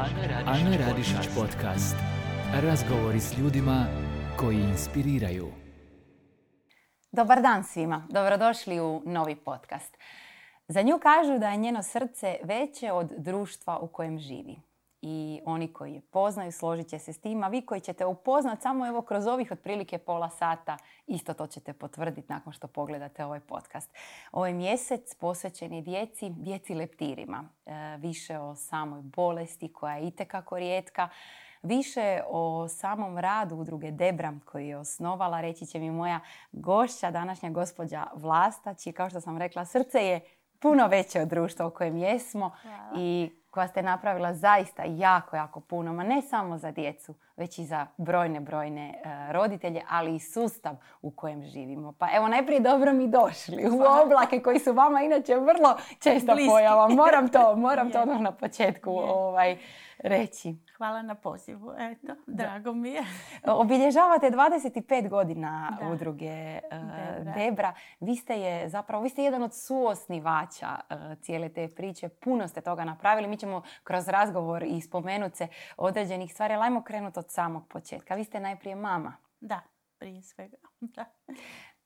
Ana Radišić podcast. Razgovori s ljudima koji inspiriraju. Dobar dan svima. Dobrodošli u novi podcast. Za nju kažu da je njeno srce veće od društva u kojem živi. I oni koji je poznaju složit će se s tim, a vi koji ćete upoznat samo evo kroz ovih otprilike pola sata, isto to ćete potvrditi nakon što pogledate ovaj podcast. Ovaj mjesec posvećen je djeci leptirima. Više o samoj bolesti koja je itekako rijetka, više o samom radu udruge Debra koju je osnovala, reći će mi moja gošća, današnja gospođa Vlastač. I kao što sam rekla, srce je puno veće od društva u kojem jesmo. Hvala. I koja ste napravila zaista jako, jako puno, ma ne samo za djecu, već i za brojne roditelje, ali i sustav u kojem živimo. Pa evo, najprije dobro mi došli u oblake koji su vama inače vrlo često pojava. Moram to odmah na početku reći. Hvala na pozivu, eto, drago mi je. Obilježavate 25 godina udruge Debra. Vi ste jedan od suosnivača cijele te priče. Puno ste toga napravili. Mi ćemo kroz razgovor i spomenuti se određenih stvari. Ajmo krenuti od samog početka. Vi ste najprije mama. Da, prije svega.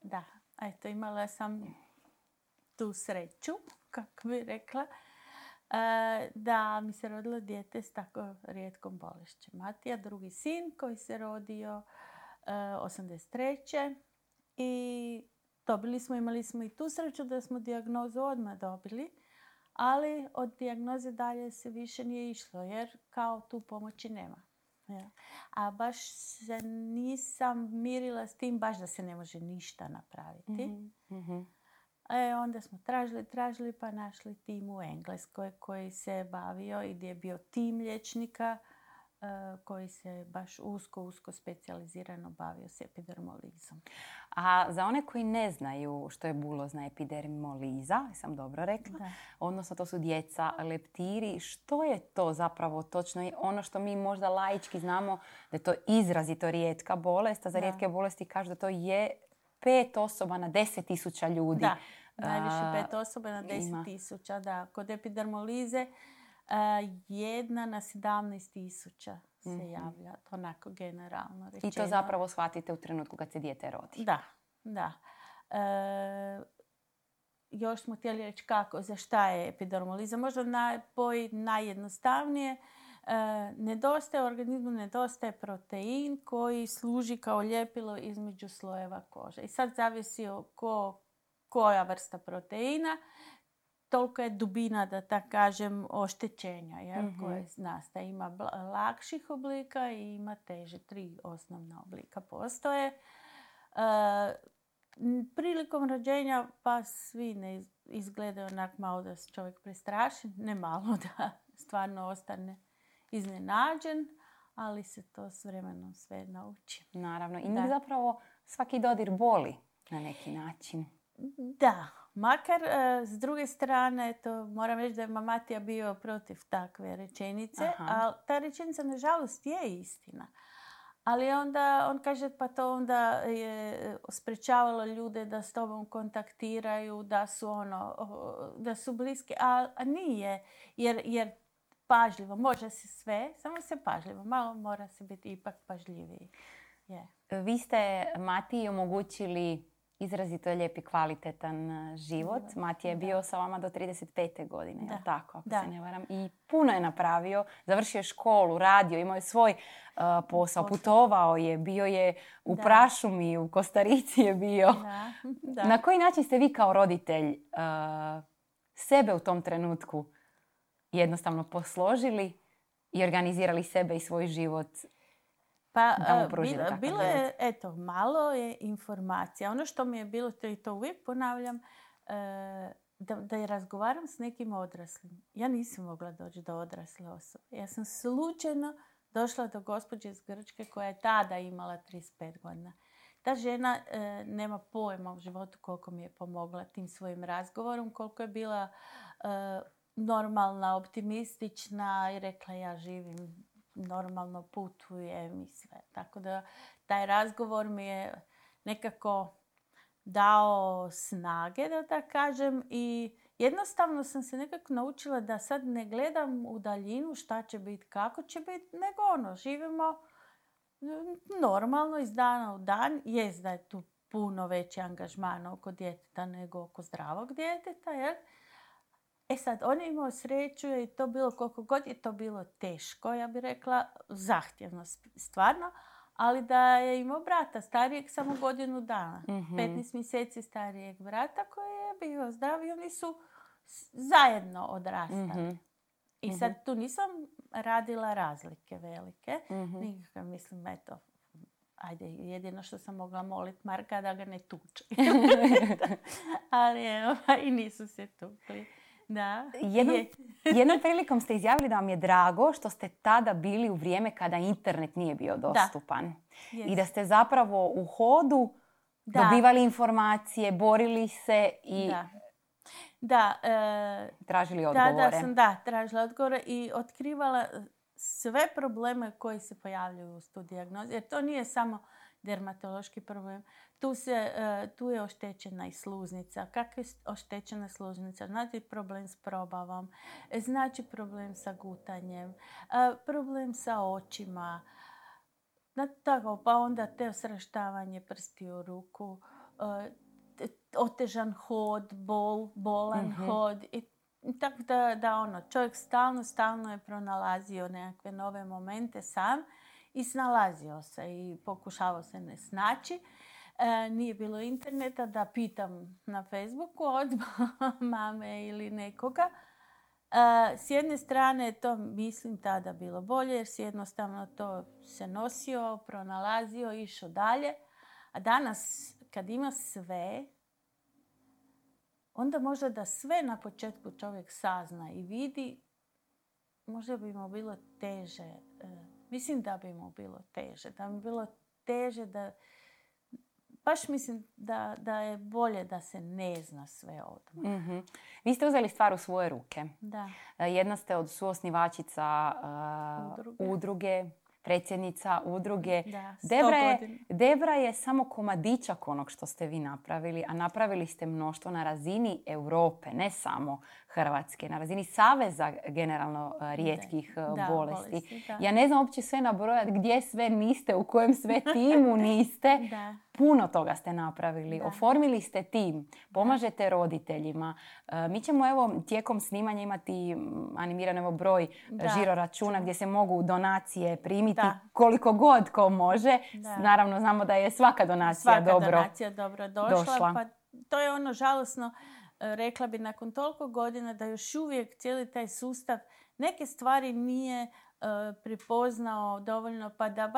Da. Eto, imala sam tu sreću, kako bi rekla, da mi se rodilo dijete s tako rijetkom bolešću. Matija, drugi sin koji se rodio 83. I imali smo i tu sreću da smo dijagnozu odmah dobili, ali od dijagnoze dalje se više nije išlo jer kao tu pomoći nema. Ja. A baš se nisam mirila s tim, baš da se ne može ništa napraviti. Mm-hmm. Onda smo tražili pa našli tim u Engleskoj koji se bavio i gdje je bio tim liječnika koji se baš usko specijalizirano bavio s epidermolizom. A za one koji ne znaju što je bulozna epidermoliza, sam dobro rekla, da. Odnosno to su djeca leptiri, što je to zapravo točno? Ono što mi možda laički znamo da je to izrazito rijetka bolest, a za rijetke bolesti kažu da to je 5 osoba na 10.000 ljudi. Da, najviše 5 osoba na 10.000. Da. Kod epidermolize 1 na 17.000 se javlja, onako generalno rečeno. I to zapravo shvatite u trenutku kad se dijete rodi. Da. Još smo htjeli reći za šta je epidermoliza. Možda najjednostavnije. Nedostaje u organizmu, nedostaje protein koji služi kao ljepilo između slojeva kože. I sad zavisi koja vrsta proteina, toliko je dubina, da tako kažem, oštećenja koje nastaje. Ima lakših oblika i ima teže. 3 osnovna oblika postoje. Prilikom rođenja pa svi ne izgledaju onak malo da se čovjek prestraši, ne malo da stvarno ostane iznenađen, ali se to s vremenom sve nauči. Naravno, i njih zapravo svaki dodir boli na neki način. Da, makar s druge strane, to moram reći da je Matija bio protiv takve rečenice, ali ta rečenica nažalost je istina. Ali onda on kaže pa to onda je sprečavalo ljude da s tobom kontaktiraju, da su bliski, a nije, jer pažljivo, može se sve, samo se pažljivo. Malo mora se biti ipak pažljiviji. Yeah. Vi ste Matiji omogućili izrazito lijepi, kvalitetan život. Matija je bio sa vama do 35. godine, je li tako? Ako se ne varam. I puno je napravio. Završio je školu, radio, imao je svoj posao, putovao je, bio je u Prašumi, u Kostarici je bio. Da. Na koji način ste vi kao roditelj sebe u tom trenutku jednostavno posložili i organizirali sebe i svoj život? Pa bilo je, eto, malo je informacija. Ono što mi je bilo, to i to uvijek ponavljam, da razgovaram s nekim odraslim. Ja nisam mogla doći do odrasle osobe. Ja sam slučajno došla do gospođe iz Grčke koja je tada imala 35 godina. Ta žena nema pojma u životu koliko mi je pomogla tim svojim razgovorom, koliko je bila normalna, optimistična i rekla ja živim normalno, putujem i sve. Tako da taj razgovor mi je nekako dao snage, da tako kažem, i Jednostavno sam se nekako naučila da sad ne gledam u daljinu šta će biti, kako će biti, nego ono, živimo normalno iz dana u dan. Jest da je tu puno veći angažman oko djeteta nego oko zdravog djeteta, jer... E sad, oni imaju sreću i to bilo, koliko god je to bilo teško, ja bih rekla, zahtjevno stvarno, ali da je imao brata starijeg samo godinu dana. Mm-hmm. 15 mjeseci starijeg brata koji je bio zdrav i oni su zajedno odrastali. Mm-hmm. I sad tu nisam radila razlike velike. Mm-hmm. Nikako, mislim, eto, ajde, jedino što sam mogla moliti Marka da ga ne tuče. Ali evo, i nisu se tukli. Da. Jednom prilikom ste izjavili da vam je drago što ste tada bili u vrijeme kada internet nije bio dostupan. Da. I da ste zapravo u hodu dobivali informacije, borili se i tražili odgovore. Da, tražila odgovore i otkrivala sve probleme koji se pojavljuju uz tu dijagnozu. Jer to nije samo dermatološki problem. Tu je oštećena i sluznica. Kako je oštećena sluznica? Znači problem s probavom, znači problem sa gutanjem, problem sa očima, tako, pa onda te osraštavanje prsti u ruku, otežan hod, bolan hod. I tako da ono, čovjek stalno je pronalazio nekakve nove momente sam i snalazio se i pokušavao se ne snaći. Nije bilo interneta da pitam na Facebooku od mame ili nekoga. S jedne strane to mislim tada bilo bolje jer si jednostavno to se nosio, pronalazio, išao dalje. A danas kad ima sve, onda možda da sve na početku čovjek sazna i vidi, možda bi mu bilo teže. Mislim da bi mu bilo teže. Da bi bilo teže da... Baš mislim da je bolje da se ne zna sve odmah. Mm-hmm. Vi ste uzeli stvar u svoje ruke. Da. Jedna ste od suosnivačica udruge, predsjednica udruge. Da, 100 godina. Debra je samo komadićak onog što ste vi napravili, a napravili ste mnoštvo na razini Europe, ne samo Hrvatske, na razini saveza generalno rijetkih bolesti. Ja ne znam uopće sve nabrojati gdje sve niste, u kojem sve timu niste. Da. Puno toga ste napravili. Da. Oformili ste tim, pomažete roditeljima. Mi ćemo evo tijekom snimanja imati animiran evo broj žiro računa gdje se mogu donacije primiti koliko god ko može. Da. Naravno znamo da je svaka donacija dobro došla. Pa to je ono žalosno. Rekla bi nakon toliko godina da još uvijek cijeli taj sustav neke stvari nije prepoznao dovoljno, pa da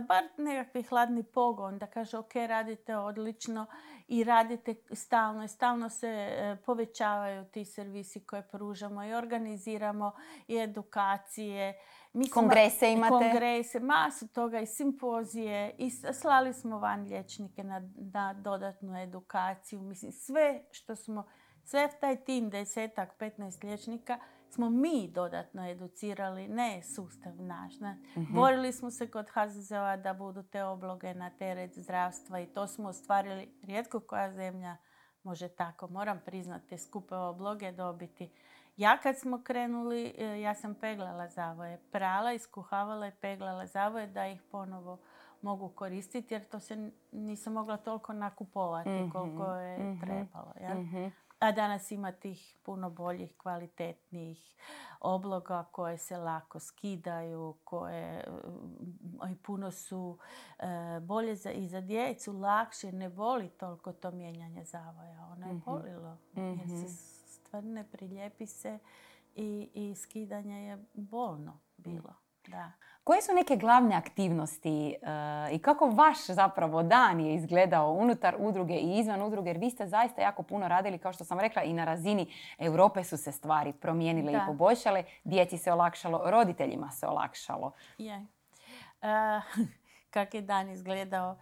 bar nekakvi hladni pogon, da kaže ok, radite odlično i radite stalno se povećavaju ti servisi koje pružamo i organiziramo i edukacije. Mislim, kongrese imate? Kongrese, masu toga i simpozije i slali smo van liječnike na dodatnu edukaciju. Mislim, sve što smo, sve taj tim 10-15 liječnika smo mi dodatno educirali, ne sustav naš. Ne? Mm-hmm. Borili smo se kod HZZO-a da budu te obloge na teret zdravstva i to smo ostvarili. Rijetko koja zemlja može tako. Moram priznati, te skupe obloge dobiti. Ja kad smo krenuli, ja sam peglala zavoje. Prala, iskuhavala i peglala zavoje da ih ponovo mogu koristiti jer to se nisam mogla toliko nakupovati koliko je trebalo. Ja? Mm-hmm. A danas ima tih puno boljih, kvalitetnijih obloga koje se lako skidaju, koje i puno su bolje i za djecu, lakše, ne boli toliko to mijenjanje zavoja. Ono je bolilo jer se stvarno priljepi se i skidanje je bolno bilo. Da. Koje su neke glavne aktivnosti i kako vaš zapravo dan je izgledao unutar udruge i izvan udruge? Jer vi ste zaista jako puno radili, kao što sam rekla, i na razini Europe su se stvari promijenile i poboljšale. Djeci se olakšalo, roditeljima se olakšalo. Kak je dan izgledao?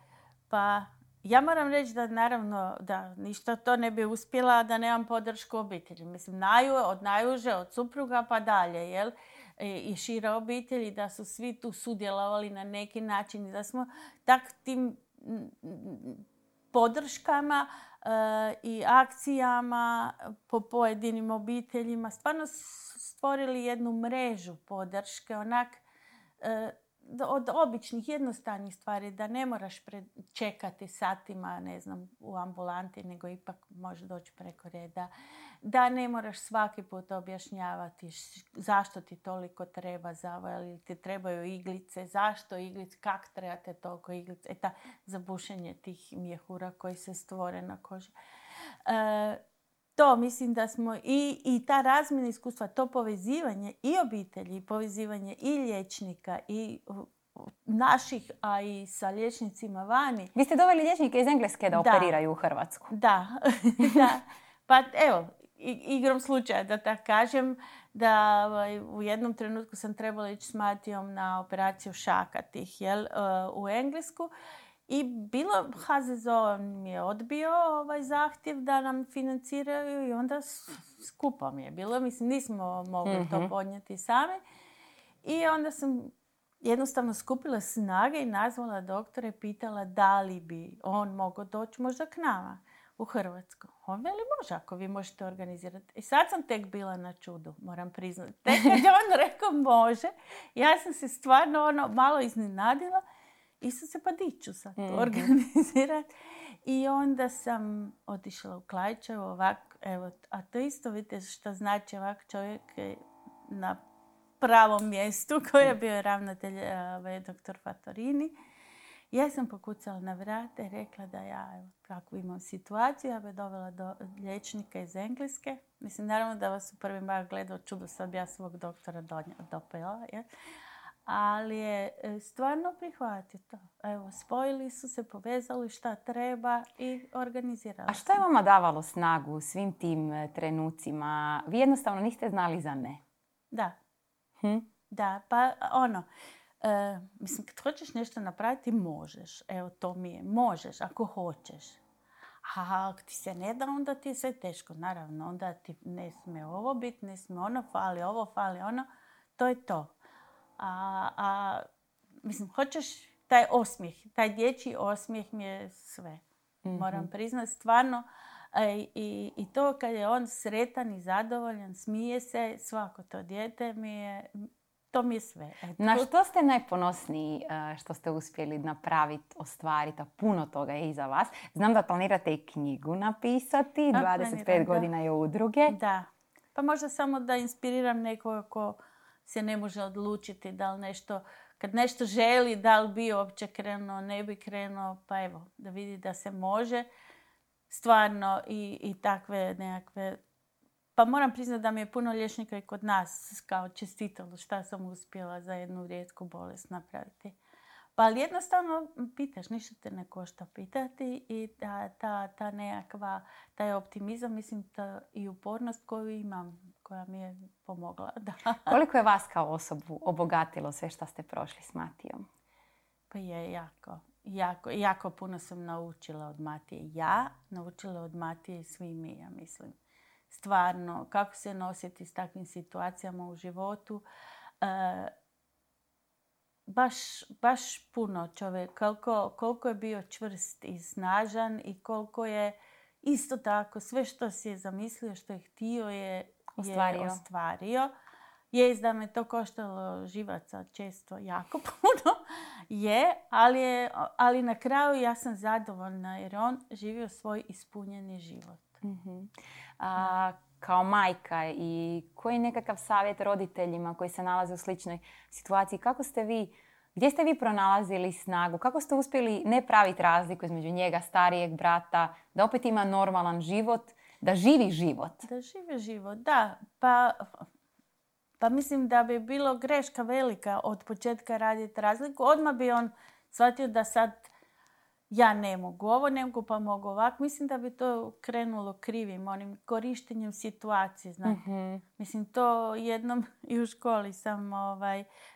Pa ja moram reći da naravno da ništa to ne bi uspjela da nemam podršku obitelji. Mislim, od najuže, od supruga pa dalje, jel? I šire obitelji, da su svi tu sudjelovali na neki način i da smo tak tim podrškama i akcijama po pojedinim obiteljima. Stvarno stvorili jednu mrežu podrške, onak od običnih jednostavnih stvari, da ne moraš čekati satima, ne znam, u ambulanti, nego ipak možeš doći preko reda. Da ne moraš svaki put objašnjavati zašto ti toliko treba zavoja, ili ti trebaju iglice, zašto iglice, kak trebate toliko iglice. Eta, za bušenje tih mjehura koji se stvore na koži. To mislim da smo i ta razmjena iskustva, to povezivanje i obitelji, i povezivanje i liječnika i naših, a i sa liječnicima vani. Vi ste doveli liječnike iz Engleske da operiraju u Hrvatsku. Da, da. Pa evo, igrom slučaja da tako kažem, da u jednom trenutku sam trebala ići s Matijom na operaciju šaka tih, jel, u Englesku. I bilo, HZZO mi je odbio ovaj zahtjev da nam financiraju i onda skupo mi je bilo. Mislim, nismo mogli to podnijeti sami. I onda sam jednostavno skupila snage i nazvala doktora i pitala da li bi on mogao doći možda k nama u Hrvatsku. On veli, može, ako vi možete organizirati. I sad sam tek bila na čudu, moram priznati. Tek kad je on rekao može, ja sam se stvarno malo iznenadila. I sam se pa diću sad organizirati. I onda sam otišla u Klajčevo ovak, evo, a to isto vidite što znači ovak čovjek na pravom mjestu, koji je bio ravnatelj doktor Fattorini. Ja sam pokucala na vrata i rekla da ja, evo, kako imam situaciju, ja bi dovela do liječnika iz Engleske. Mislim, naravno da vas u prvi mah gledao čudo, sad bi ja svog doktora dopela, jer... Ali je stvarno prihvatio to. Evo, spojili su se, povezali šta treba i organizirali. A što je vama davalo snagu u svim tim trenucima? Vi jednostavno niste znali za ne. Da. Da, pa mislim, kad hoćeš nešto napraviti, možeš. Evo, to mi je. Možeš, ako hoćeš. A ako ti se ne da, onda ti je sve teško. Naravno, onda ti ne smije ovo biti, ne smije ono, fali ovo, fali ono. To je to. A mislim, hoćeš taj osmijeh, taj dječji osmijeh mi je sve. Moram priznati, stvarno. I to kad je on sretan i zadovoljan, smije se, svako to dijete mi je sve. Eto. Na što ste najponosniji što ste uspjeli napraviti, ostvariti, a puno toga je iza vas? Znam da planirate i knjigu napisati, 25 godina je udruge. Da, pa možda samo da inspiriram nekoga ko se ne može odlučiti da li nešto, kad nešto želi, da li bi uopće krenuo, ne bi krenuo, pa evo, da vidi da se može stvarno i takve nekakve. Pa moram priznati da mi je puno liječnika i kod nas kao čestitalo šta sam uspjela za jednu rijetku bolest napraviti. Pa ali jednostavno pitaš, ništa te ne košta pitati i ta nekakva, taj optimizam, mislim, i upornost koju imam, koja mi je pomogla. Da. Koliko je vas kao osobu obogatilo sve što ste prošli s Matijom? Pa je jako puno sam naučila od Matije. Ja naučila od Matije i svi mi, ja mislim. Stvarno, kako se nositi s takvim situacijama u životu. Baš puno čovjek. Koliko je bio čvrst i snažan i koliko je isto tako sve što si je zamislio, što je htio je ostvario. Jezda me to koštalo živaca često, jako puno je, ali na kraju ja sam zadovoljna jer on živio svoj ispunjeni život. Kao majka i koji nekakav savjet roditeljima koji se nalaze u sličnoj situaciji, gdje ste vi pronalazili snagu? Kako ste uspjeli ne praviti razliku između njega, starijeg brata, da opet ima normalan život, da živi život? Da živi život, da. Pa mislim da bi bilo greška velika od početka raditi razliku. Odmah bi on shvatio da sad ja ne mogu ovo, ne mogu pa mogu ovako. Mislim da bi to krenulo krivim, onim korištenjem situacije. Mislim, to jednom i u školi sam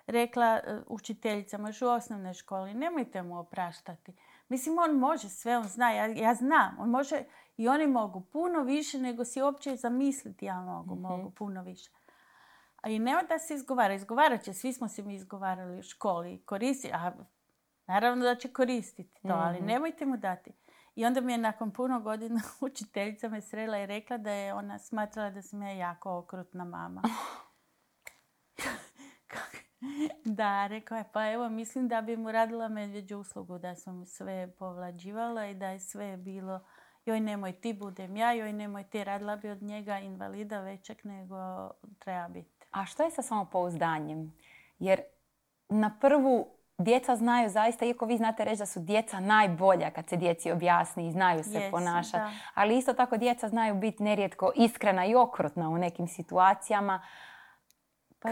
rekla učiteljicama, još u osnovnoj školi, nemojte mu opraštati. Mislim, on može sve, on zna, ja znam, on može i oni mogu puno više nego si uopće zamisliti, ja mogu puno više. I nema da se izgovarat će, svi smo se mi izgovarali u školi, naravno da će koristiti to, ali nemojte mu dati. I onda mi je nakon puno godina učiteljica me srela i rekla da je ona smatrala da sam ja jako okrutna mama. Da, rekao je, pa evo, mislim da bi mu radila medvjeđu uslugu, da sam sve povlađivala i da je sve bilo joj nemoj ti budem ja, joj nemoj ti, radila bi od njega invalida većeg nego treba biti. A što je sa samopouzdanjem? Jer na prvu djeca znaju zaista, iako vi znate reći da su djeca najbolja kad se djeci objasni i znaju se ponašati. Da. Ali isto tako djeca znaju biti nerijetko iskrena i okrutna u nekim situacijama. Pa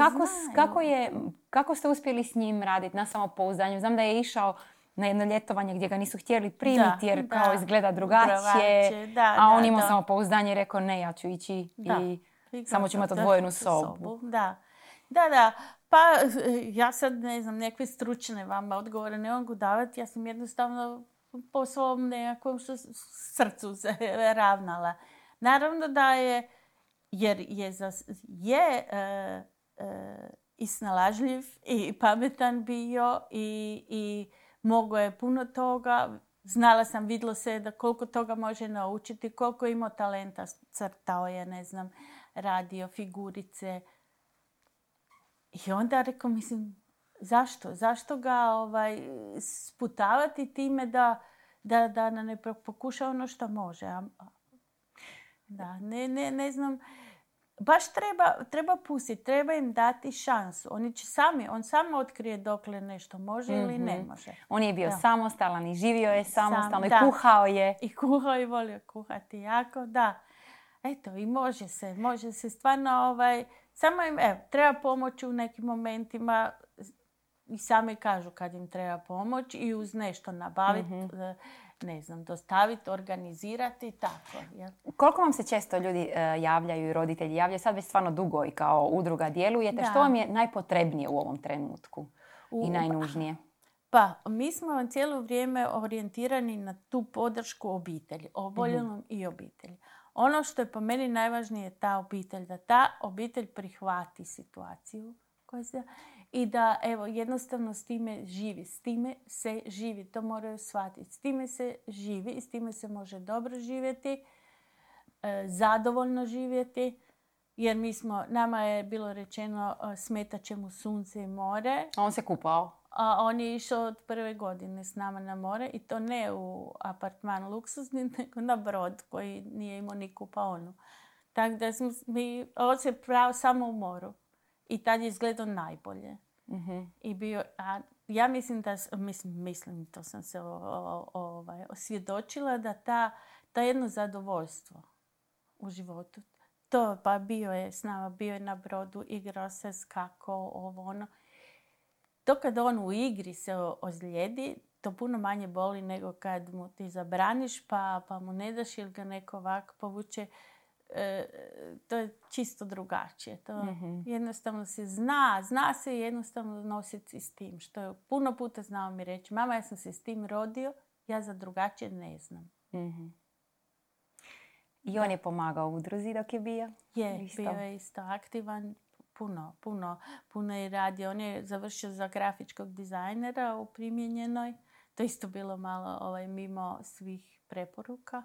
kako ste uspjeli s njim raditi na samopouzdanju? Znam da je išao na jedno ljetovanje gdje ga nisu htjeli primiti jer kao izgleda drugačije. A on imao samopouzdanje i rekao ne, ja ću ići i samo ću imati odvojenu sobu. Da. Pa ja sad ne znam, nekakve stručne vama odgovore ne mogu davati. Ja sam jednostavno po svom nekakvom srcu ravnala. Naravno da je, jer je i snalažljiv i pametan bio i mogao je puno toga. Znala sam, vidjelo se da koliko toga može naučiti, koliko je imao talenta. Crtao je, radio figurice. I onda rekao, mislim, zašto ga sputavati time da ne pokuša ono što može. Da, ne znam. Baš treba pustiti, treba im dati šansu. On samo otkrije dokle nešto može ili ne može. On je bio samostalan i živio je samostalno i kuhao je. I kuhao i volio kuhati jako, da. Eto, i može se stvarno samo im treba pomoći u nekim momentima i sami kažu kad im treba pomoć i uz nešto nabaviti, dostaviti, organizirati i tako. Ja. Koliko vam se često ljudi javljaju i roditelji javljaju? Sad već stvarno dugo i kao udruga djelujete. Da. Što vam je najpotrebnije u ovom trenutku i najnužnije? Pa, mi smo vam cijelo vrijeme orijentirani na tu podršku obitelji, oboljelom i obitelji. Ono što je po meni najvažnije je ta obitelj, da ta obitelj prihvati situaciju i da jednostavno s time živi. S time se živi, to moraju shvatiti. S time se živi i s time se može dobro živjeti, zadovoljno živjeti. Jer nama je bilo rečeno smetat će mu sunce i more. A on se kupao? A on je išao od prve godine s nama na more i to ne u apartman luksuzni, nego na brod koji nije imao ni kupaonu. Tako da on se prao samo u moru i tad je izgledao najbolje. Mm-hmm. I bio, a ja mislim da, to sam se osvjedočila, da ta jedno zadovoljstvo u životu. To pa bio je s nama, bio je na brodu, igrao se skako, To kad on u igri se ozlijedi, to puno manje boli nego kad mu ti zabraniš pa mu ne daš ili ga neko ovako povuče. To je čisto drugačije. To jednostavno se zna se jednostavno nositi s tim. Što je puno puta znao mi reći, mama, ja sam se s tim rodio, ja za drugačije ne znam. Mm-hmm. I on je pomagao udruzi dok je bio? Bio je isto aktivan. Puno je radio. On je završio za grafičkog dizajnera u primjenjenoj. To isto bilo malo mimo svih preporuka,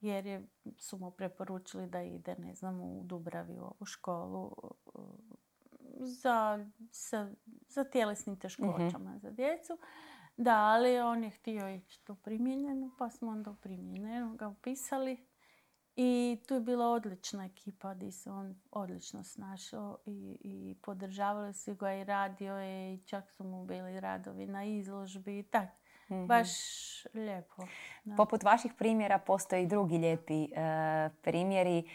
jer su mu preporučili da ide, u Dubravi u školu za tjelesnim teškoćama za djecu. Da, ali on je htio ići u primjenjenu, pa smo onda u primjenjenu ga upisali. I tu je bila odlična ekipa gdje se on odlično snašao i podržavali su ga i radio je i čak su mu bili radovi na izložbi i tako. Mm-hmm. Baš lijepo. Da. Poput vaših primjera postoje i drugi lijepi primjeri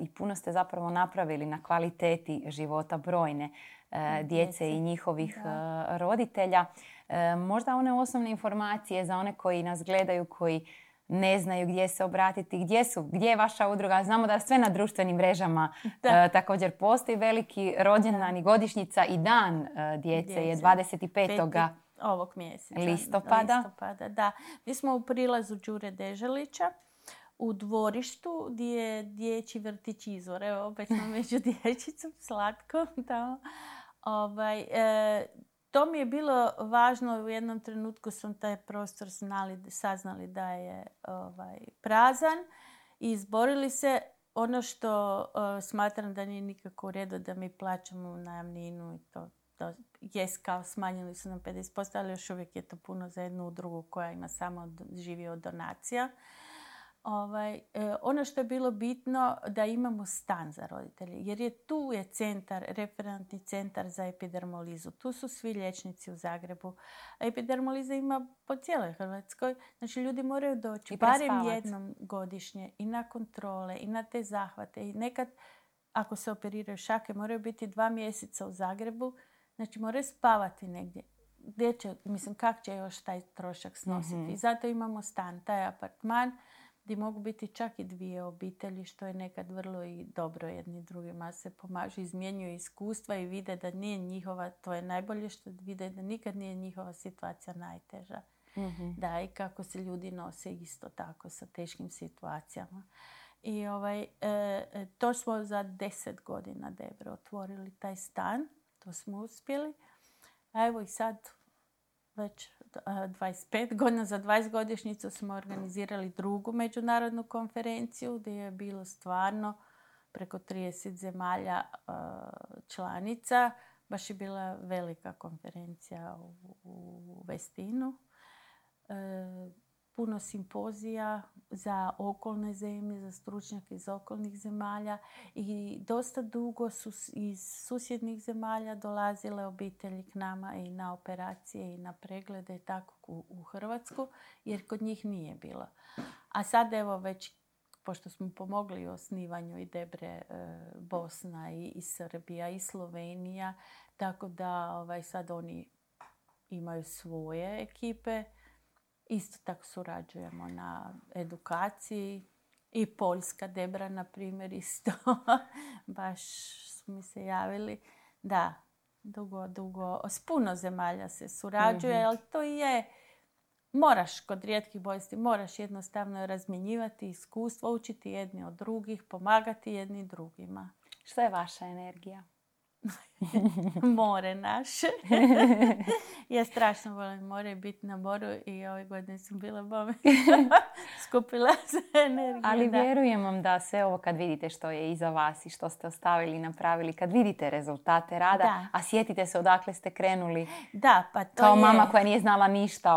i puno ste zapravo napravili na kvaliteti života brojne djece i njihovih roditelja. Možda one osnovne informacije za one koji nas gledaju, koji ne znaju gdje se obratiti, gdje je vaša udruga. Znamo da sve na društvenim mrežama također postoji. Veliki rođendan i godišnjica i dan djece je 25. ovog mjeseca. Listopada, da. Mi smo u prilazu Đure Deželića u dvorištu gdje je dječji vrtić Izvor. Evo, opet smo među dječicom, slatko. to mi je bilo važno. U jednom trenutku sam taj prostor saznali da je prazan i izborili se. Ono što smatram da nije nikako u redu da mi plaćamo najamninu i to. Jest kao smanjili su nam 50%, ali još uvijek je to puno za jednu udrugu koja ima samo živi od donacija. Ono što je bilo bitno da imamo stan za roditelje, jer je tu je centar, referentni centar za epidermolizu. Tu su svi liječnici u Zagrebu. Epidermoliza ima po cijeloj Hrvatskoj. Znači ljudi moraju doći barem jednom godišnje i na kontrole i na te zahvate. I nekad ako se operiraju šake moraju biti 2 mjeseca u Zagrebu. Znači moraju spavati negdje. Gdje će, mislim, kak će još taj trošak snositi? Mm-hmm. I zato imamo stan, taj apartman, gdje mogu biti čak i 2 obitelji, što je nekad vrlo i dobro. Jedni drugima se pomažu, izmjenjuju iskustva i vide da nije njihova, to je najbolje što vide, da nikad nije njihova situacija najteža. Mm-hmm. Da, i kako se ljudi nose isto tako sa teškim situacijama. I to smo za 10 godina, Debra, otvorili taj stan. To smo uspjeli. A evo i sad već 25 godina, za 20 godišnjicu smo organizirali drugu međunarodnu konferenciju gdje je bilo stvarno preko 30 zemalja članica. Baš je bila velika konferencija u Vestinu. Puno simpozija za okolne zemlje, za stručnjake iz okolnih zemalja i dosta dugo su iz susjednih zemalja dolazile obitelji k nama i na operacije i na preglede i tako u Hrvatsku, jer kod njih nije bilo. A sad evo već, pošto smo pomogli u osnivanju i Debre, Bosna i Srbija i Slovenija, tako da sad oni imaju svoje ekipe. Isto tako surađujemo na edukaciji i Poljska, Debra, na primjer, isto. Baš su mi se javili. Da, dugo. S puno zemalja se surađuje, mm-hmm. ali to je, moraš kod rijetkih bolesti, moraš jednostavno razmjenjivati iskustvo, učiti jedni od drugih, pomagati jedni drugima. Što je vaša energija? More naše. Ja strašno volim more, biti na moru i ove godine sam bila skupila se energiju. Ali vjerujem vam da sve ovo kad vidite što je iza vas i što ste ostavili i napravili, kad vidite rezultate rada, da. A sjetite se odakle ste krenuli. Da, pa to kao je... mama koja nije znala ništa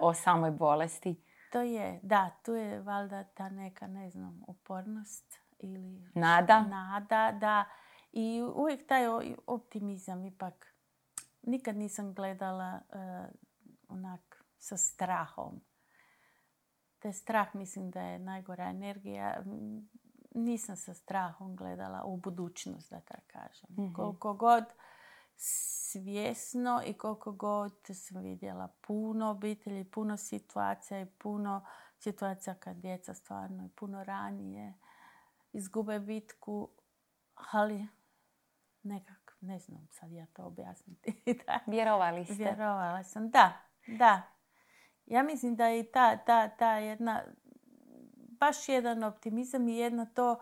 o samoj bolesti. To je, da, tu je valjda ta neka, ne znam, upornost ili... Nada, da. I uvijek taj optimizam ipak. Nikad nisam gledala onak sa strahom. Taj strah mislim da je najgora energija. Nisam sa strahom gledala u budućnost, da tako kažem. Mm-hmm. Koliko god svjesno i koliko god sam vidjela puno obitelji, puno situacija i puno situacija kad djeca stvarno i puno ranije izgube bitku, ali nekak, ne znam sad ja to objasniti. Vjerovali ste. Vjerovala sam, da. Ja mislim da je ta jedna, baš jedan optimizam i jedno to,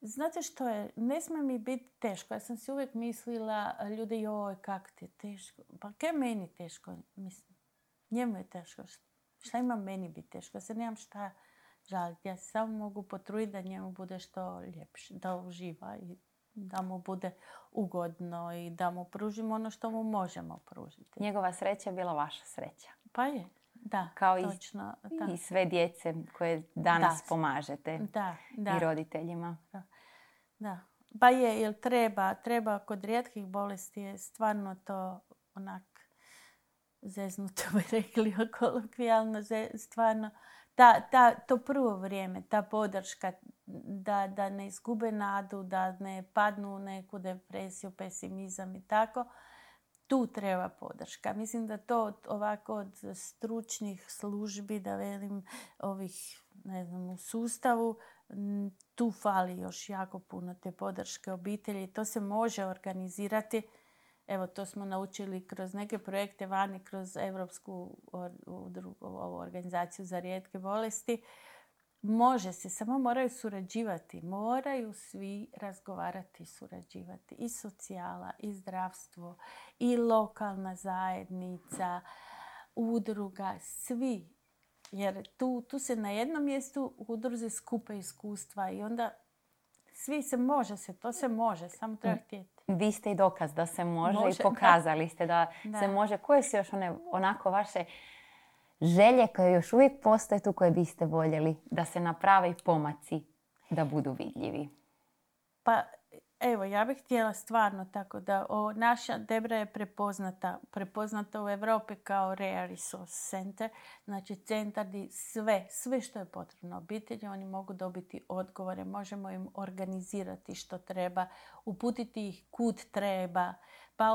znate što je, ne smije mi biti teško. Ja sam si uvijek mislila, ljudi, joj, kak ti je teško. Pa kaj je meni teško? Mislim, njemu je teško. Šta ima meni biti teško? Ja se nemam šta žaliti. Ja se samo mogu potruditi da njemu bude što ljepše, da uživa i da mu bude ugodno i da mu pružimo ono što mu možemo pružiti. Njegova sreća je bila vaša sreća. Pa je, da, kao točno. I sve djece koje danas pomažete i roditeljima. Da. Pa je, jer treba kod rijetkih bolesti je stvarno to onak zeznuto bi rekli kolokvijalno, stvarno to prvo vrijeme, ta podrška, da ne izgube nadu, da ne padnu u neku depresiju, pesimizam i tako, tu treba podrška. Mislim da to ovako od stručnih službi, da velim, ovih, ne znam, u sustavu, tu fali još jako puno te podrške obitelji. To se može organizirati. Evo, to smo naučili kroz neke projekte vani, kroz Europsku organizaciju za rijetke bolesti. Može se, samo moraju surađivati. Moraju svi razgovarati i surađivati. I socijala, i zdravstvo, i lokalna zajednica, udruga, svi. Jer tu se na jednom mjestu udruze skupe iskustva i onda svi se može, samo treba htjeti. Vi ste i dokaz da se može i pokazali da. Ste da se može. Koje su još one onako vaše želje koje još uvijek postoje tu, koje biste voljeli da se naprave i pomaci da budu vidljivi? Pa evo, ja bih htjela stvarno tako da naša Debra je prepoznata u Europi kao Rare Resource Center, znači centar gdje sve što je potrebno obitelji, oni mogu dobiti odgovore, možemo im organizirati što treba, uputiti ih kud treba, pa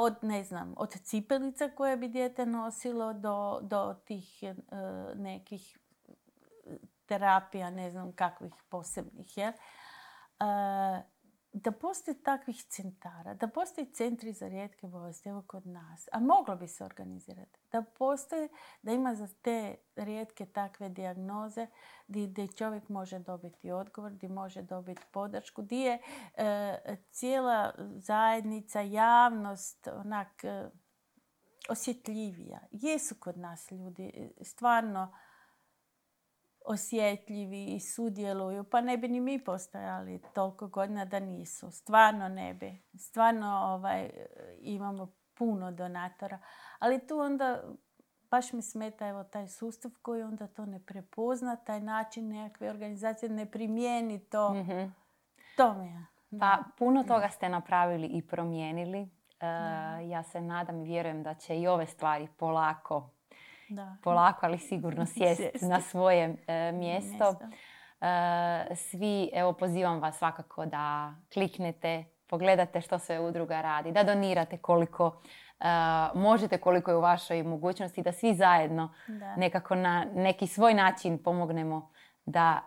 od cipelica koje bi dijete nosilo do tih nekih terapija, ne znam kakvih posebnih, jel? Da postoji takvih centara, da postoji centri za rijetke bolesti, evo kod nas, a moglo bi se organizirati, da ima za te rijetke takve dijagnoze gdje čovjek može dobiti odgovor, gdje može dobiti podršku, gdje je cijela zajednica, javnost onak osjetljivija. Jesu kod nas ljudi stvarno osjetljivi i sudjeluju, pa ne bi ni mi postojali toliko godina da nisu. Stvarno ne bi. Stvarno imamo puno donatora. Ali tu onda baš mi smeta taj sustav koji onda to ne prepozna, taj način nekakve organizacije ne primijeni to. Mm-hmm. To mi je. Pa puno toga ste napravili i promijenili. Ja se nadam i vjerujem da će i ove stvari polako, ali sigurno sjesti na svoje mjesto. Svi, evo, pozivam vas svakako da kliknete, pogledate što sve udruga radi, da donirate koliko možete, koliko je u vašoj mogućnosti, da svi zajedno nekako na neki svoj način pomognemo da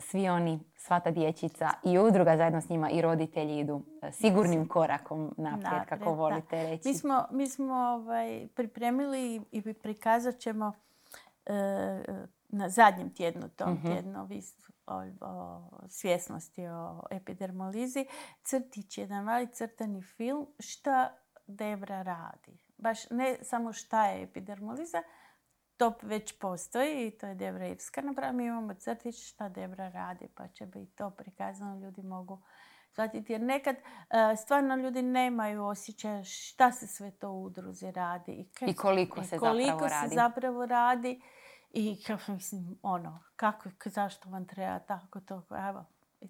svi oni, sva ta dječica i udruga zajedno s njima i roditelji idu sigurnim korakom naprijed, kako volite reći. Mi smo pripremili i prikazat ćemo na zadnjem tjednu, tjednu o svjesnosti, o epidermolizi, crtić, jedan mali crtani film šta Debra radi. Baš ne samo šta je epidermoliza, to već postoji i to je Debra Irska napravila. Mi imamo crtić šta Debra radi, pa će biti to prikazano. Ljudi mogu shvatiti jer nekad stvarno ljudi nemaju osjećaja šta se sve to u udruzi radi. I koliko se zapravo radi. I zašto vam treba tako to? Evo,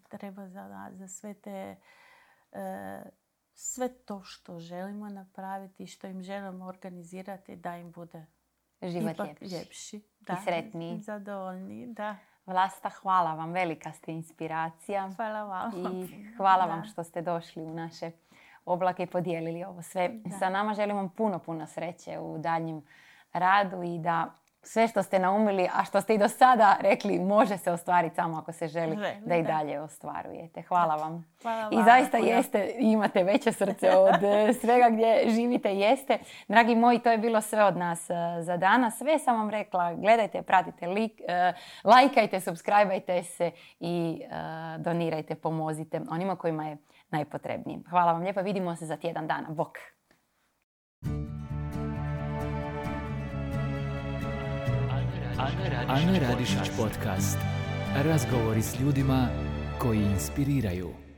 treba za sve te... sve to što želimo napraviti i što im želimo organizirati da im bude život ljepši. I sretniji. I zadovoljniji, da. Vlasta, hvala vam. Velika ste inspiracija. Hvala vam. I hvala vam što ste došli u naše oblake i podijelili ovo sve. Sa nama želim vam puno, puno sreće u daljnjem radu i da sve što ste naumili, a što ste i do sada rekli, može se ostvariti samo ako se želi da i dalje ostvarujete. Hvala vam. Hvala vam. I zaista imate veće srce od svega gdje živite, jeste. Dragi moji, to je bilo sve od nas za danas. Sve sam vam rekla. Gledajte, pratite, lajkajte, subscribeajte se i donirajte, pomozite onima kojima je najpotrebnije. Hvala vam lijepa. Vidimo se za tjedan dana. Bok! Ana Radišić podcast. Razgovori s ljudima koji inspiriraju.